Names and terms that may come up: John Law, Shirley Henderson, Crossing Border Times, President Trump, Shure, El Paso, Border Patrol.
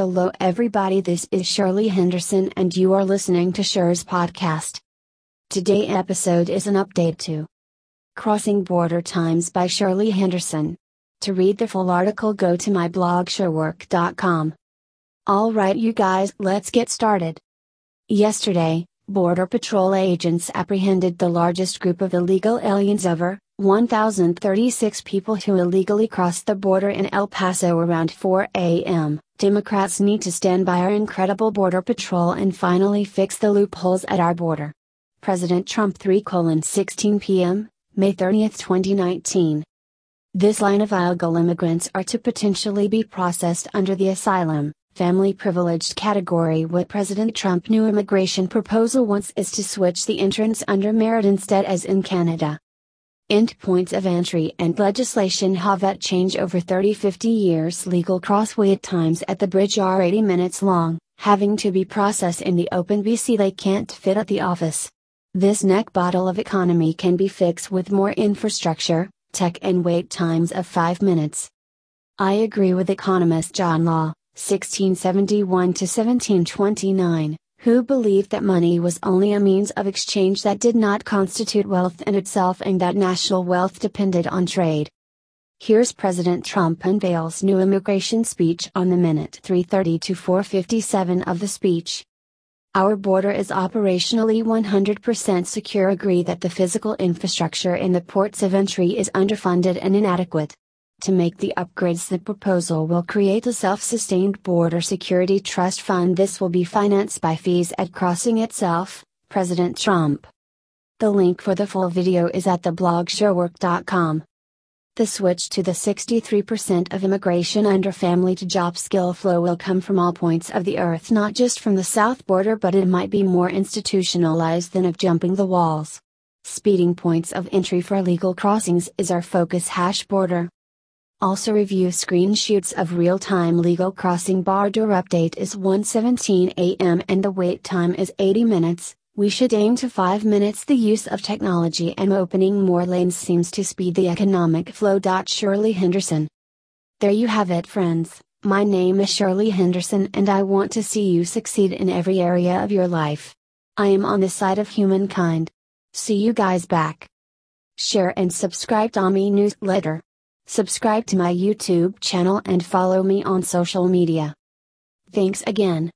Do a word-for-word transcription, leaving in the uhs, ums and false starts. Hello everybody, this is Shirley Henderson and you are listening to Shure's podcast. Today episode is an update to Crossing Border Times by Shirley Henderson. To read the full article go to my blog Shurework dot com. Alright you guys, let's get started. Yesterday, Border Patrol agents apprehended the largest group of illegal aliens ever, one thousand thirty-six people who illegally crossed the border in El Paso around four a m Democrats need to stand by our incredible Border Patrol and finally fix the loopholes at our border. President Trump three sixteen p m, May thirtieth twenty nineteen. This line of illegal immigrants are to potentially be processed under the asylum, family privileged category. What President Trump's new immigration proposal wants is to switch the entrance under merit instead as in Canada. Endpoints of entry and legislation have at change over thirty to fifty years. Legal crossway times at the bridge are eighty minutes long, having to be processed in the open B C they can't fit at the office. This neck bottle of economy can be fixed with more infrastructure, tech and wait times of five minutes. I agree with economist John Law, sixteen seventy-one to seventeen twenty-nine. Who believed that money was only a means of exchange that did not constitute wealth in itself and that national wealth depended on trade. Here's President Trump unveils new immigration speech on the minute three thirty to four fifty-seven of the speech. Our border is operationally one hundred percent secure. Agree that the physical infrastructure in the ports of entry is underfunded and inadequate. To make the upgrades, the proposal will create a self-sustained border security trust fund. This will be financed by fees at crossing itself, President Trump. The link for the full video is at the blog Shurework dot com. The switch to the sixty-three percent of immigration under family to job skill flow will come from all points of the earth, not just from the south border, but it might be more institutionalized than of jumping the walls. Speeding points of entry for illegal crossings is our focus. Hash border. Also review screenshots of real-time legal crossing border update is one seventeen a m and the wait time is eighty minutes. We should aim to five minutes. The use of technology and opening more lanes seems to speed the economic flow. Shirley Henderson. There you have it friends, my name is Shirley Henderson and I want to see you succeed in every area of your life. I am on the side of humankind. See you guys back. Share and subscribe to my newsletter. Subscribe to my YouTube channel and follow me on social media. Thanks again.